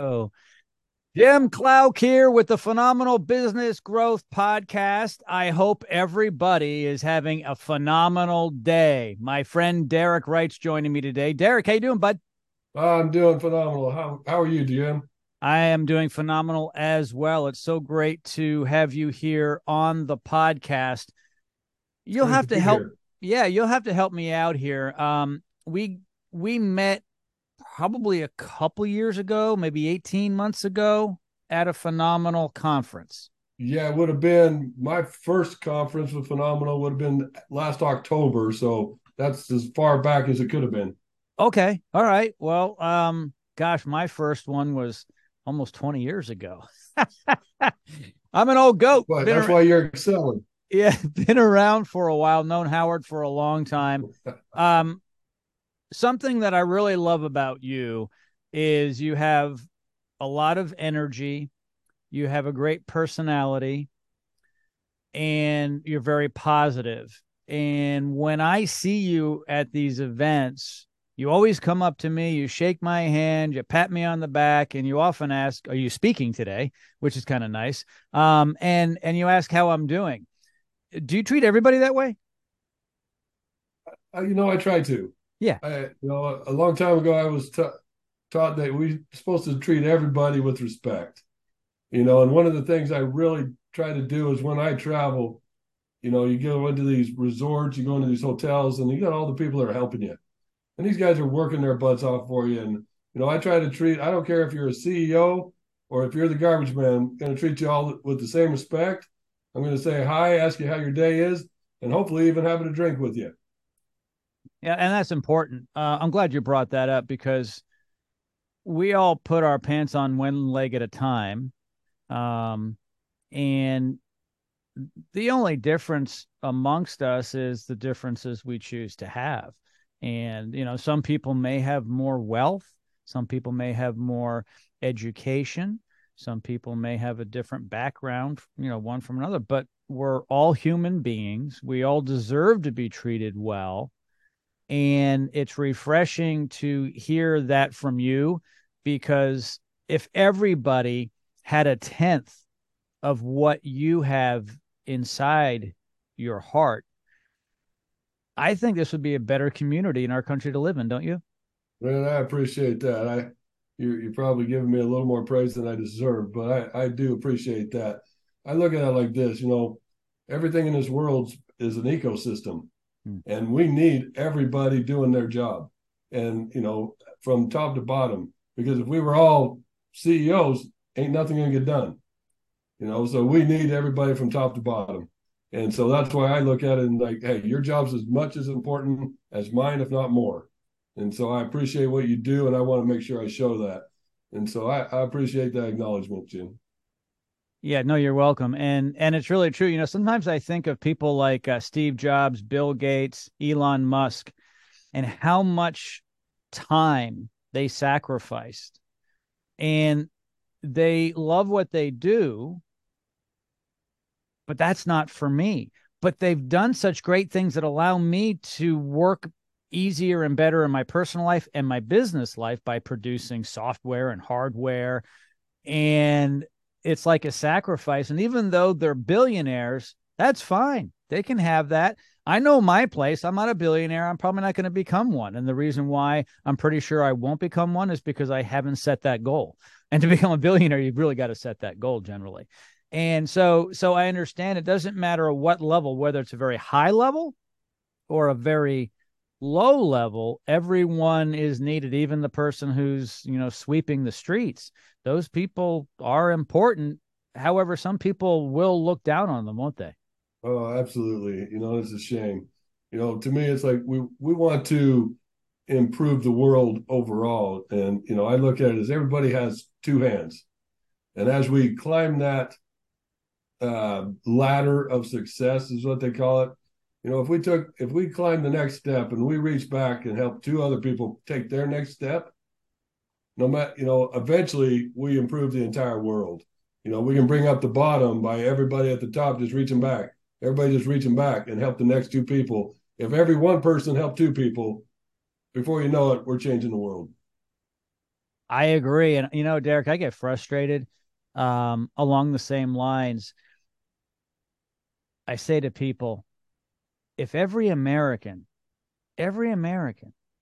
So Jim Klauck here with the Phenomenal Business Growth Podcast. I hope everybody is having a phenomenal day. My friend Derek Wright's joining me today. Derek, how you doing, bud? I'm doing phenomenal. How are you, Jim? I am doing phenomenal as well. It's so great to have you here on the podcast. You'll have to help. Yeah, you'll have to help me out here. We met probably a couple years ago, maybe 18 months ago, at a Phenomenal conference. Yeah, it would have been my first conference with Phenomenal would have been last October. So that's as far back as it could have been. Okay. All right. Well, gosh, my first one was almost 20 years ago. I'm an old goat. But that's why you're excelling. Yeah. Been around for a while, known Howard for a long time. Something that I really love about you is you have a lot of energy, you have a great personality, and you're very positive. And when I see you at these events, you always come up to me, you shake my hand, you pat me on the back, and you often ask, are you speaking today? Which is kind of nice. And you ask how I'm doing. Do you treat everybody that way? I try to. Yeah. A long time ago, I was taught that we're supposed to treat everybody with respect, and one of the things I really try to do is when I travel, you go into these resorts, you go into these hotels, and you got all the people that are helping you. And these guys are working their butts off for you. And, I try to treat, I don't care if you're a CEO or if you're the garbage man, I'm going to treat you all with the same respect. I'm going to say hi, ask you how your day is, and hopefully even having a drink with you. Yeah, and that's important. I'm glad you brought that up because we all put our pants on one leg at a time. And the only difference amongst us is the differences we choose to have. And, some people may have more wealth. Some people may have more education. Some people may have a different background, one from another. But we're all human beings. We all deserve to be treated well. And it's refreshing to hear that from you, because if everybody had a tenth of what you have inside your heart, I think this would be a better community in our country to live in, don't you? Well, I appreciate that. You're probably giving me a little more praise than I deserve, but I do appreciate that. I look at it like this, everything in this world is an ecosystem. And we need everybody doing their job and, from top to bottom, because if we were all CEOs, ain't nothing going to get done, so we need everybody from top to bottom. And so that's why I look at it and like, hey, your job's as much as important as mine, if not more. And so I appreciate what you do. And I want to make sure I show that. And so I appreciate that acknowledgement, Jim. Yeah, no, you're welcome. And it's really true. Sometimes I think of people like Steve Jobs, Bill Gates, Elon Musk, and how much time they sacrificed. And they love what they do, but that's not for me. But they've done such great things that allow me to work easier and better in my personal life and my business life by producing software and hardware. And it's like a sacrifice. And even though they're billionaires, that's fine. They can have that. I know my place. I'm not a billionaire. I'm probably not going to become one. And the reason why I'm pretty sure I won't become one is because I haven't set that goal. And to become a billionaire, you've really got to set that goal generally. And so I understand it doesn't matter what level, whether it's a very high level or a very low level, everyone is needed, even the person who's, sweeping the streets. Those people are important. However, some people will look down on them, won't they? Oh, absolutely. It's a shame. To me, it's like we want to improve the world overall. And, I look at it as everybody has two hands. And as we climb that ladder of success is what they call it. If we climb the next step and we reach back and help two other people take their next step, no matter, eventually we improve the entire world. We can bring up the bottom by everybody at the top just reaching back. Everybody just reaching back and help the next two people. If every one person helped two people, before you know it, we're changing the world. I agree. And, you know, Derek, I get frustrated along the same lines. I say to people, if every American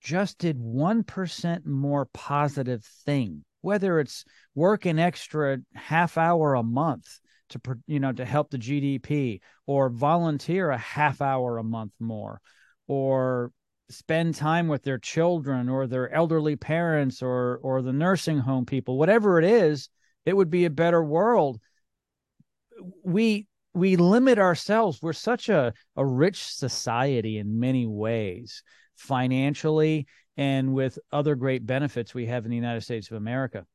just did 1% more positive thing, whether it's work an extra half hour a month to, you know, to help the GDP, or volunteer a half hour a month more, or spend time with their children or their elderly parents or the nursing home people, whatever it is, it would be a better world. We limit ourselves. We're such a rich society in many ways, financially and with other great benefits we have in the United States of America.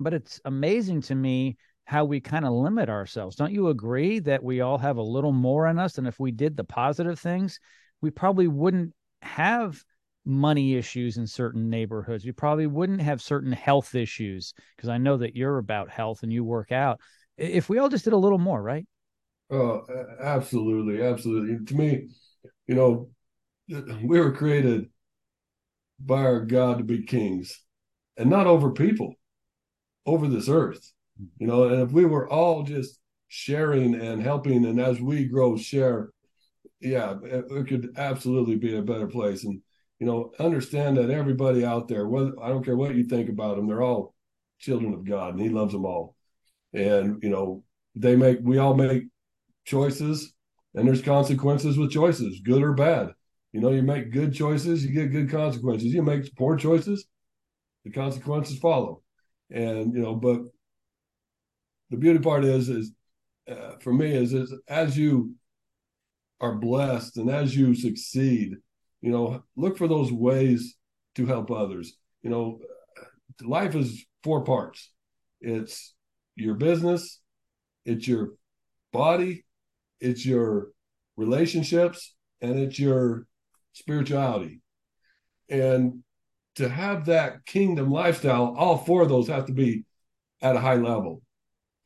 But it's amazing to me how we kind of limit ourselves. Don't you agree that we all have a little more in us? And if we did the positive things, we probably wouldn't have money issues in certain neighborhoods. You probably wouldn't have certain health issues, because I know that you're about health and you work out. If we all just did a little more, right? Oh, absolutely. Absolutely. To me, you know, we were created by our God to be kings, and not over people, over this earth, you know. And if we were all just sharing and helping, and as we grow, share, yeah, it could absolutely be a better place. And, you know, understand that everybody out there, whether, I don't care what you think about them, they're all children of God, and he loves them all. And, you know, we all make choices, and there's consequences with choices, good or bad. You know, you make good choices, you get good consequences. You make poor choices, the consequences follow. And, you know, but the beauty part is for me is as you are blessed and as you succeed, you know, look for those ways to help others. You know, life is four parts. It's your business, it's your body, it's your relationships, and it's your spirituality. And to have that kingdom lifestyle, all four of those have to be at a high level.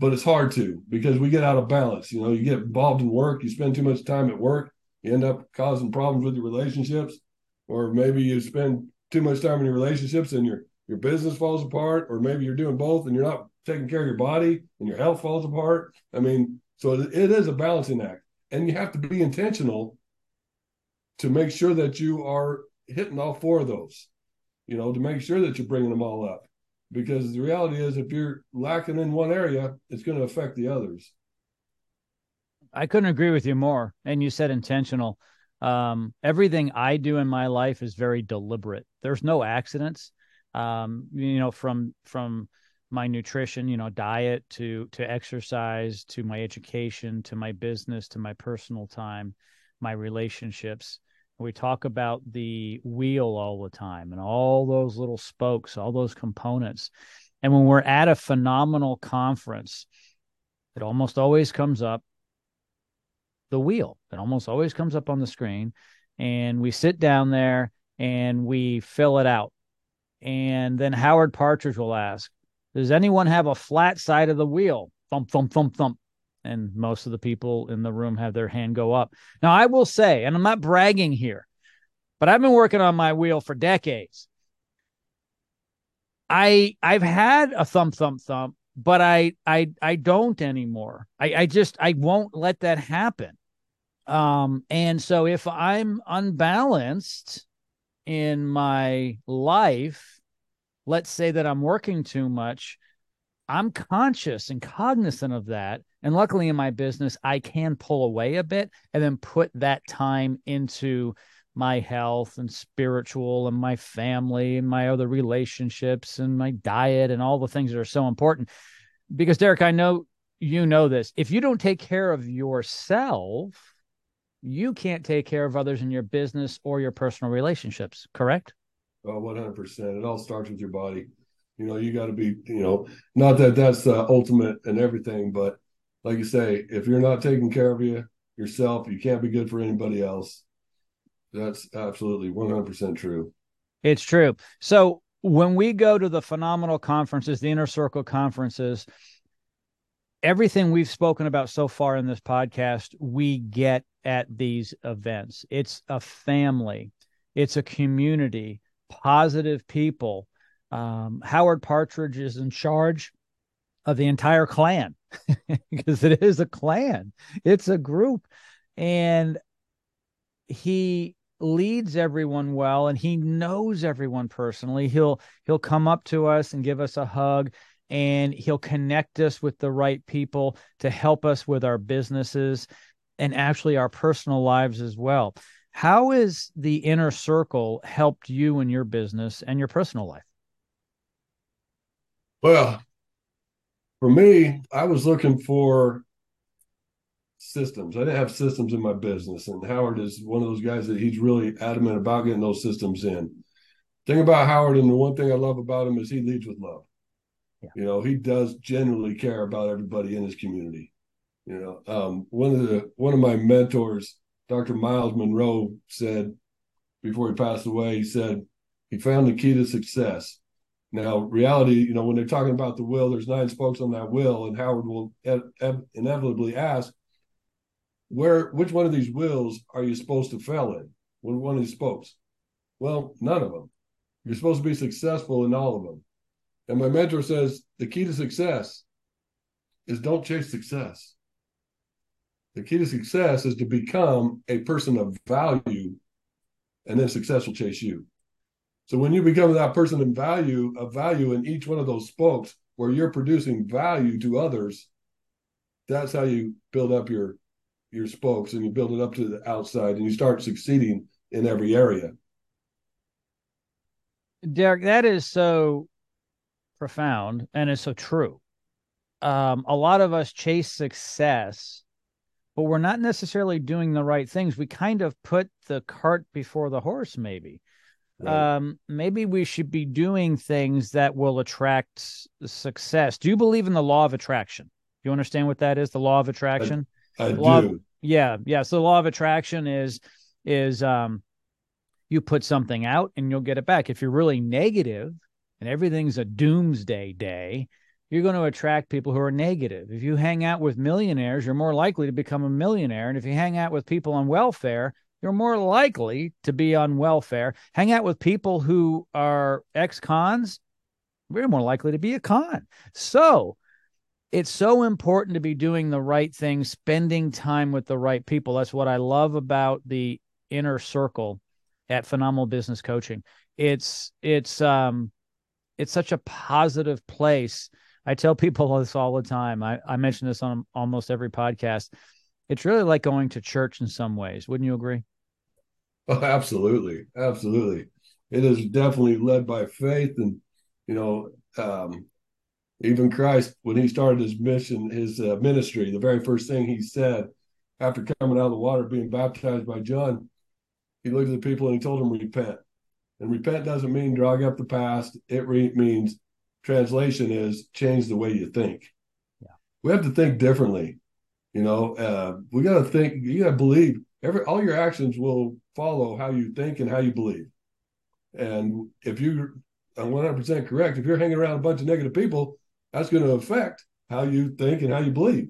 But it's hard to, because we get out of balance. You know, you get involved in work, you spend too much time at work, you end up causing problems with your relationships, or maybe you spend too much time in your relationships and your business falls apart, or maybe you're doing both and you're not taking care of your body and your health falls apart. I mean, so it is a balancing act, and you have to be intentional to make sure that you are hitting all four of those, you know, to make sure that you're bringing them all up. Because the reality is, if you're lacking in one area, it's going to affect the others. I couldn't agree with you more. And you said intentional. Everything I do in my life is very deliberate. There's no accidents, you know, from my nutrition, you know, diet to exercise, to my education, to my business, to my personal time, my relationships. We talk about the wheel all the time, and all those little spokes, all those components. And when we're at a phenomenal conference, it almost always comes up, the wheel. It almost always comes up on the screen, and we sit down there and we fill it out. And then Howard Partridge will ask, does anyone have a flat side of the wheel? Thump, thump, thump, thump. And most of the people in the room have their hand go up. Now, I will say, and I'm not bragging here, but I've been working on my wheel for decades. I've had a thump, thump, thump, but I don't anymore. I won't let that happen. And so if I'm unbalanced in my life, let's say that I'm working too much, I'm conscious and cognizant of that. And luckily in my business, I can pull away a bit and then put that time into my health and spiritual and my family and my other relationships and my diet and all the things that are so important. Because, Derek, I know you know this. If you don't take care of yourself, you can't take care of others in your business or your personal relationships, correct? Oh, 100%. It all starts with your body. You know, you got to be, you know, not that that's the ultimate and everything, but like you say, if you're not taking care of yourself, you can't be good for anybody else. That's absolutely 100% true. It's true. So when we go to the phenomenal conferences, the Inner Circle conferences, everything we've spoken about so far in this podcast, we get at these events. It's a family. It's a community, positive people. Howard Partridge is in charge of the entire clan because it is a clan. It's a group, and he leads everyone well, and he knows everyone personally. He'll come up to us and give us a hug, and he'll connect us with the right people to help us with our businesses and actually our personal lives as well. How has the inner circle helped you in your business and your personal life? Well, for me, I was looking for systems. I didn't have systems in my business, and Howard is one of those guys that he's really adamant about getting those systems in. Thing about Howard, and the one thing I love about him, is he leads with love. Yeah. You know, he does generally care about everybody in his community. You know, one of my mentors, Dr. Miles Monroe, said before he passed away, he said he found the key to success. Now, reality, you know, when they're talking about the will, there's 9 spokes on that will, and Howard will inevitably ask, which one of these wills are you supposed to fail in? What one of these spokes? Well, none of them. You're supposed to be successful in all of them. And my mentor says the key to success is don't chase success. The key to success is to become a person of value, and then success will chase you. So when you become that person of value in each one of those spokes where you're producing value to others, that's how you build up your spokes, and you build it up to the outside, and you start succeeding in every area. Derek, that is so profound, and it's so true. A lot of us chase success, but we're not necessarily doing the right things. We kind of put the cart before the horse, maybe. Right. Maybe we should be doing things that will attract success. Do you believe in the law of attraction? Do you understand what that is, the law of attraction? I do. Yeah. So the law of attraction is you put something out and you'll get it back. If you're really negative and everything's a doomsday day, you're going to attract people who are negative. If you hang out with millionaires, you're more likely to become a millionaire. And if you hang out with people on welfare, you're more likely to be on welfare. Hang out with people who are ex-cons, we're more likely to be a con. So it's so important to be doing the right thing, spending time with the right people. That's what I love about the inner circle at Phenomenal Business Coaching. It's such a positive place. I tell people this all the time. I mention this on almost every podcast. It's really like going to church in some ways. Wouldn't you agree? Oh, absolutely. Absolutely. It is definitely led by faith. And, you know, even Christ, when he started his mission, his ministry, the very first thing he said after coming out of the water, being baptized by John, he looked at the people and he told them, repent. And repent doesn't mean drag up the past. It means, translation is, change the way you think. Yeah. We have to think differently. You know, we got to think, you got to believe. All your actions will follow how you think and how you believe. And if you're 100% correct, if you're hanging around a bunch of negative people, that's going to affect how you think and how you believe.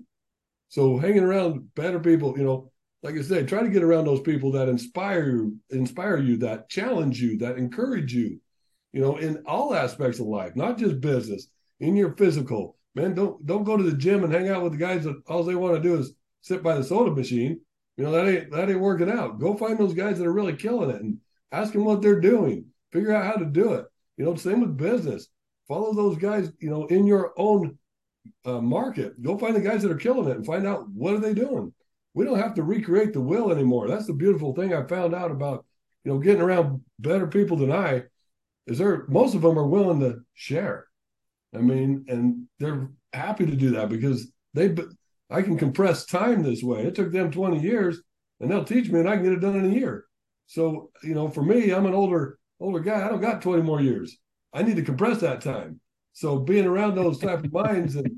So hanging around better people, you know, like I said, try to get around those people that inspire you, that challenge you, that encourage you, you know, in all aspects of life, not just business, in your physical. Man, don't go to the gym and hang out with the guys that all they want to do is sit by the soda machine. You know, that ain't working out. Go find those guys that are really killing it and ask them what they're doing. Figure out how to do it. You know, same with business. Follow those guys, you know, in your own market. Go find the guys that are killing it and find out what are they doing. We don't have to recreate the wheel anymore. That's the beautiful thing I found out about, you know, getting around better people than I is most of them are willing to share. I mean, and they're happy to do that because I can compress time this way. It took them 20 years, and they'll teach me, and I can get it done in a year. So, you know, for me, I'm an older guy. I don't got 20 more years. I need to compress that time. So being around those type of minds and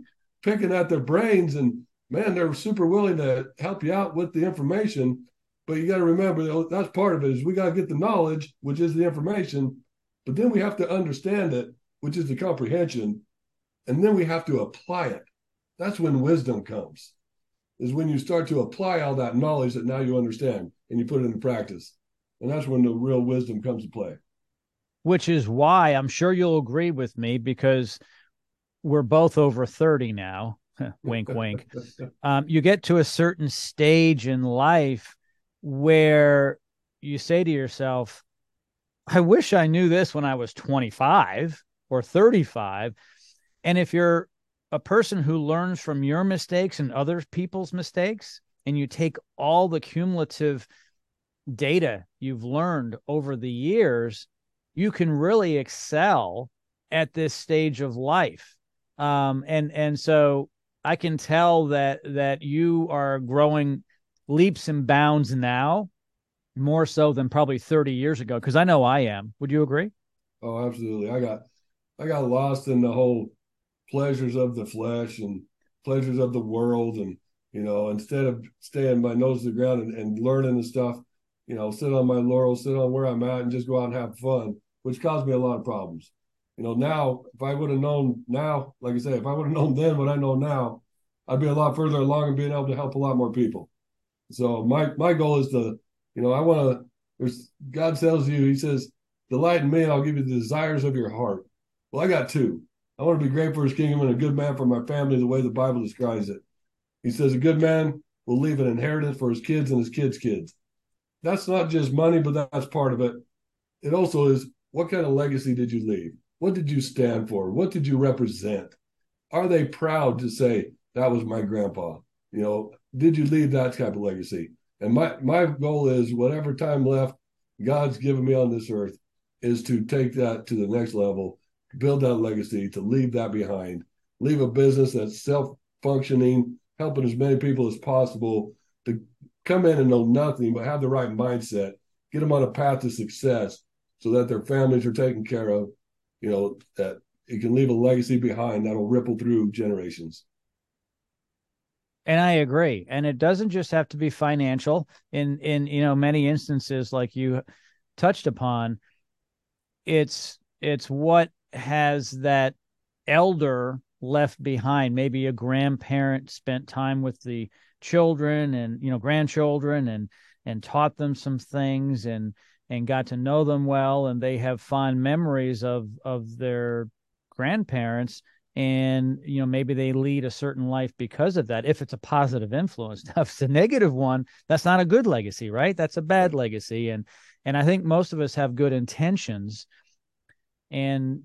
picking at their brains, and, man, they're super willing to help you out with the information. But you got to remember, that's part of it is we got to get the knowledge, which is the information, but then we have to understand it, which is the comprehension. And then we have to apply it. That's when wisdom comes, is when you start to apply all that knowledge that now you understand and you put it into practice. And that's when the real wisdom comes to play. which is why I'm sure you'll agree with me, because we're both over 30 now. Wink, wink. You get to a certain stage in life where you say to yourself, I wish I knew this when I was 25 or 35. And if you're a person who learns from your mistakes and other people's mistakes, and you take all the cumulative data you've learned over the years, you can really excel at this stage of life. And so I can tell that you are growing leaps and bounds now, more so than probably 30 years ago, because I know I am. Would you agree? Oh, absolutely. I got lost in the whole pleasures of the flesh and pleasures of the world. And, instead of staying my nose to the ground and learning the stuff, sit on my laurels, sit on where I'm at and just go out and have fun, which caused me a lot of problems. Now, if I would have known now, like I say, if I would have known then what I know now, I'd be a lot further along and being able to help a lot more people. So my goal is to, God tells you, he says, delight in me, and I'll give you the desires of your heart. Well, I got two. I want to be great for his kingdom and a good man for my family, the way the Bible describes it. He says a good man will leave an inheritance for his kids and his kids' kids. That's not just money, but that's part of it. It also is, what kind of legacy did you leave? What did you stand for? What did you represent? Are they proud to say, that was my grandpa? Did you leave that type of legacy? And my goal is, whatever time left God's given me on this earth, is to take that to the next level, build that legacy, to leave that behind, leave a business that's self-functioning, helping as many people as possible to come in and know nothing, but have the right mindset, get them on a path to success so that their families are taken care of, that it can leave a legacy behind that'll ripple through generations. And I agree. And it doesn't just have to be financial. In many instances, like you touched upon, it's what has that elder left behind. Maybe a grandparent spent time with the children and grandchildren and taught them some things and got to know them well, and they have fond memories of their grandparents, and maybe they lead a certain life because of that, if it's a positive influence. Now, if it's a negative one, that's not a good legacy, right? That's a bad legacy. And I think most of us have good intentions, and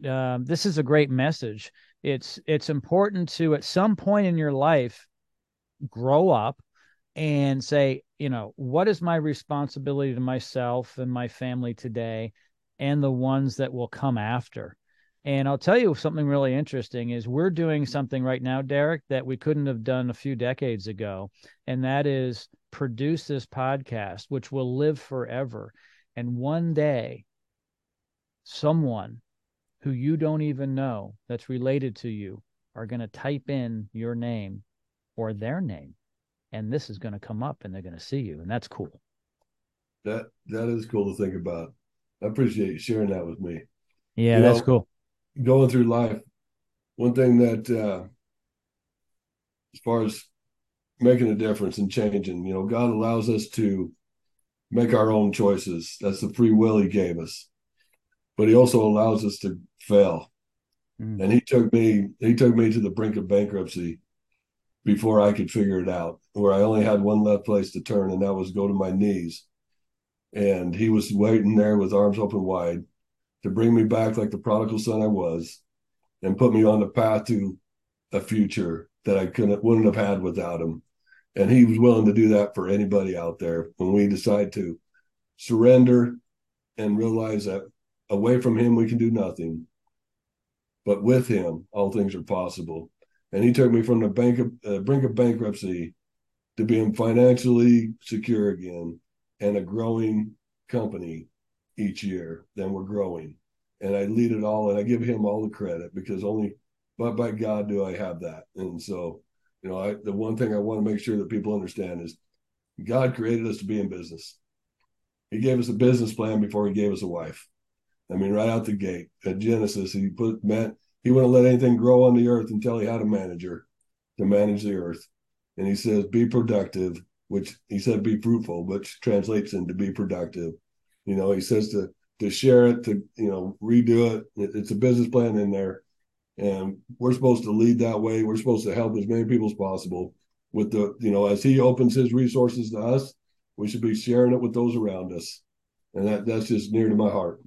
this is a great message. It's important to, at some point in your life, grow up and say, what is my responsibility to myself and my family today and the ones that will come after? And I'll tell you something really interesting is we're doing something right now, Derek, that we couldn't have done a few decades ago. And that is produce this podcast, which will live forever. And one day, someone who you don't even know that's related to you are going to type in your name or their name, and this is going to come up, and they're going to see you, and that's cool. That is cool to think about. I appreciate you sharing that with me. Yeah, that's cool. Going through life, one thing that as far as making a difference and changing, God allows us to make our own choices. That's the free will he gave us. But he also allows us to fail. Mm. And he took me to the brink of bankruptcy before I could figure it out, where I only had one left place to turn, and that was go to my knees. And he was waiting there with arms open wide to bring me back like the prodigal son I was and put me on the path to a future that I wouldn't have had without him. And he was willing to do that for anybody out there when we decide to surrender and realize that away from him, we can do nothing. But with him, all things are possible. And he took me from the brink of bankruptcy to being financially secure again and a growing company each year. Then we're growing. And I lead it all, and I give him all the credit, because only but by God do I have that. And so, the one thing I want to make sure that people understand is God created us to be in business. He gave us a business plan before he gave us a wife. Right out the gate at Genesis, he wouldn't let anything grow on the earth until he had a manager to manage the earth. And he says, be productive, which he said, be fruitful, which translates into be productive. He says to to share it, to, you know, redo it. It's a business plan in there. And we're supposed to lead that way. We're supposed to help as many people as possible with the, you know, as he opens his resources to us, we should be sharing it with those around us. And that's just near to my heart.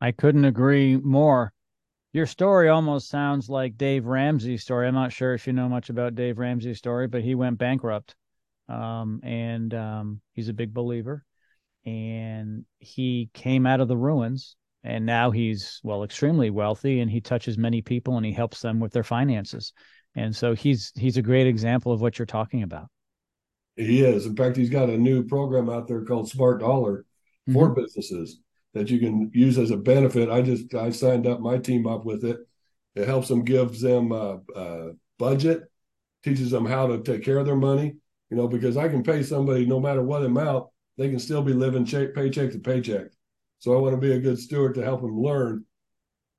I couldn't agree more. Your story almost sounds like Dave Ramsey's story. I'm not sure if you know much about Dave Ramsey's story, but he went bankrupt. He's a big believer, and he came out of the ruins, and now he's, well, extremely wealthy, and he touches many people and he helps them with their finances. And so he's a great example of what you're talking about. He is. In fact, he's got a new program out there called Smart Dollar for businesses that you can use as a benefit. I signed up my team up with it. It helps them, gives them a budget, teaches them how to take care of their money, you know, because I can pay somebody no matter what amount, they can still be living paycheck to paycheck. So I want to be a good steward to help them learn,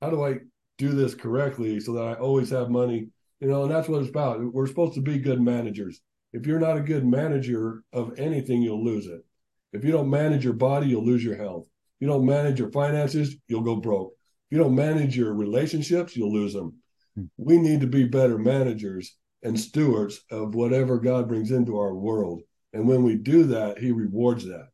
how do I do this correctly so that I always have money, you know, and that's what it's about. We're supposed to be good managers. If you're not a good manager of anything, you'll lose it. If you don't manage your body, you'll lose your health. If you don't manage your finances, you'll go broke. If you don't manage your relationships, you'll lose them. We need to be better managers and stewards of whatever God brings into our world. And when we do that, he rewards that.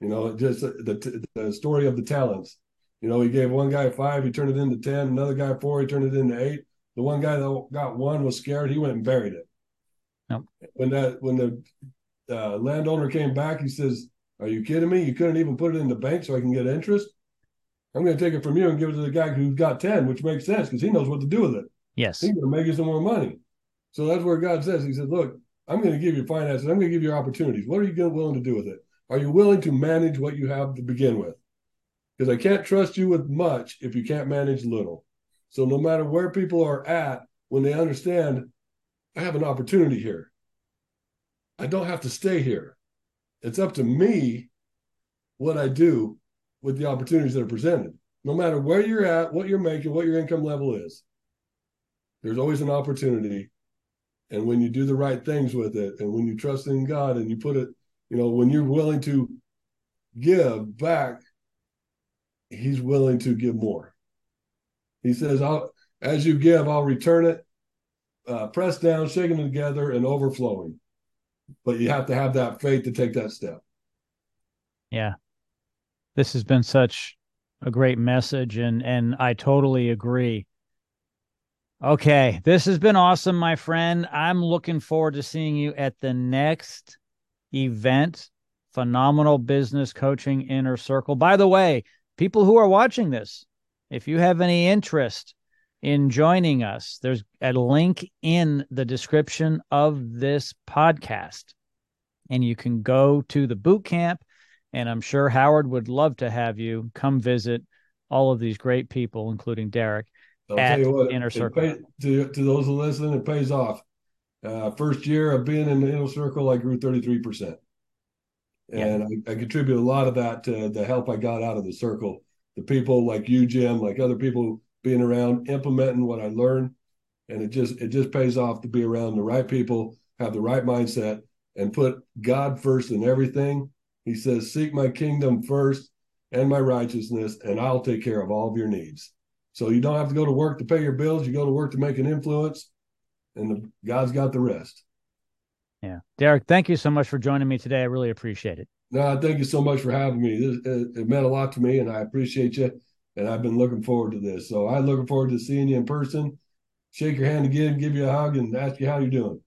You know, just the story of the talents. You know, he gave one guy 5, he turned it into 10. Another guy 4, he turned it into 8. The one guy that got 1 was scared. He went and buried it. When the landowner came back, he says, "Are you kidding me? You couldn't even put it in the bank so I can get interest? I'm going to take it from you and give it to the guy who's got 10, which makes sense because he knows what to do with it. Yes, he's going to make you some more money." So that's where God says, he said, "Look, I'm going to give you finances. I'm going to give you opportunities. What are you willing to do with it? Are you willing to manage what you have to begin with? Because I can't trust you with much if you can't manage little." So no matter where people are at, when they understand, I have an opportunity here. I don't have to stay here. It's up to me what I do with the opportunities that are presented. No matter where you're at, what you're making, what your income level is, there's always an opportunity. And when you do the right things with it, and when you trust in God and you put it, you know, when you're willing to give back, he's willing to give more. He says, as you give, I'll return it. Pressed down, shaking together, and overflowing. But you have to have that faith to take that step. Yeah. This has been such a great message, and I totally agree. Okay. This has been awesome, my friend. I'm looking forward to seeing you at the next event, Phenomenal Business Coaching Inner Circle. By the way, people who are watching this, if you have any interest in joining us, there's a link in the description of this podcast, and you can go to the boot camp, and I'm sure Howard would love to have you come visit all of these great people, including Derek, at Inner Circle. To those who listen, it pays off. First year of being in the Inner Circle, I grew 33%. And yeah. I contribute a lot of that to the help I got out of the circle. The people like you, Jim, like other people being around, implementing what I learned. And it just pays off to be around the right people, have the right mindset, and put God first in everything. He says, seek my kingdom first and my righteousness, and I'll take care of all of your needs. So you don't have to go to work to pay your bills. You go to work to make an influence, and God's got the rest. Yeah. Derek, thank you so much for joining me today. I really appreciate it. No, thank you so much for having me. It meant a lot to me, and I appreciate you. And I've been looking forward to this. So I'm looking forward to seeing you in person, shake your hand again, give you a hug, and ask you how you're doing.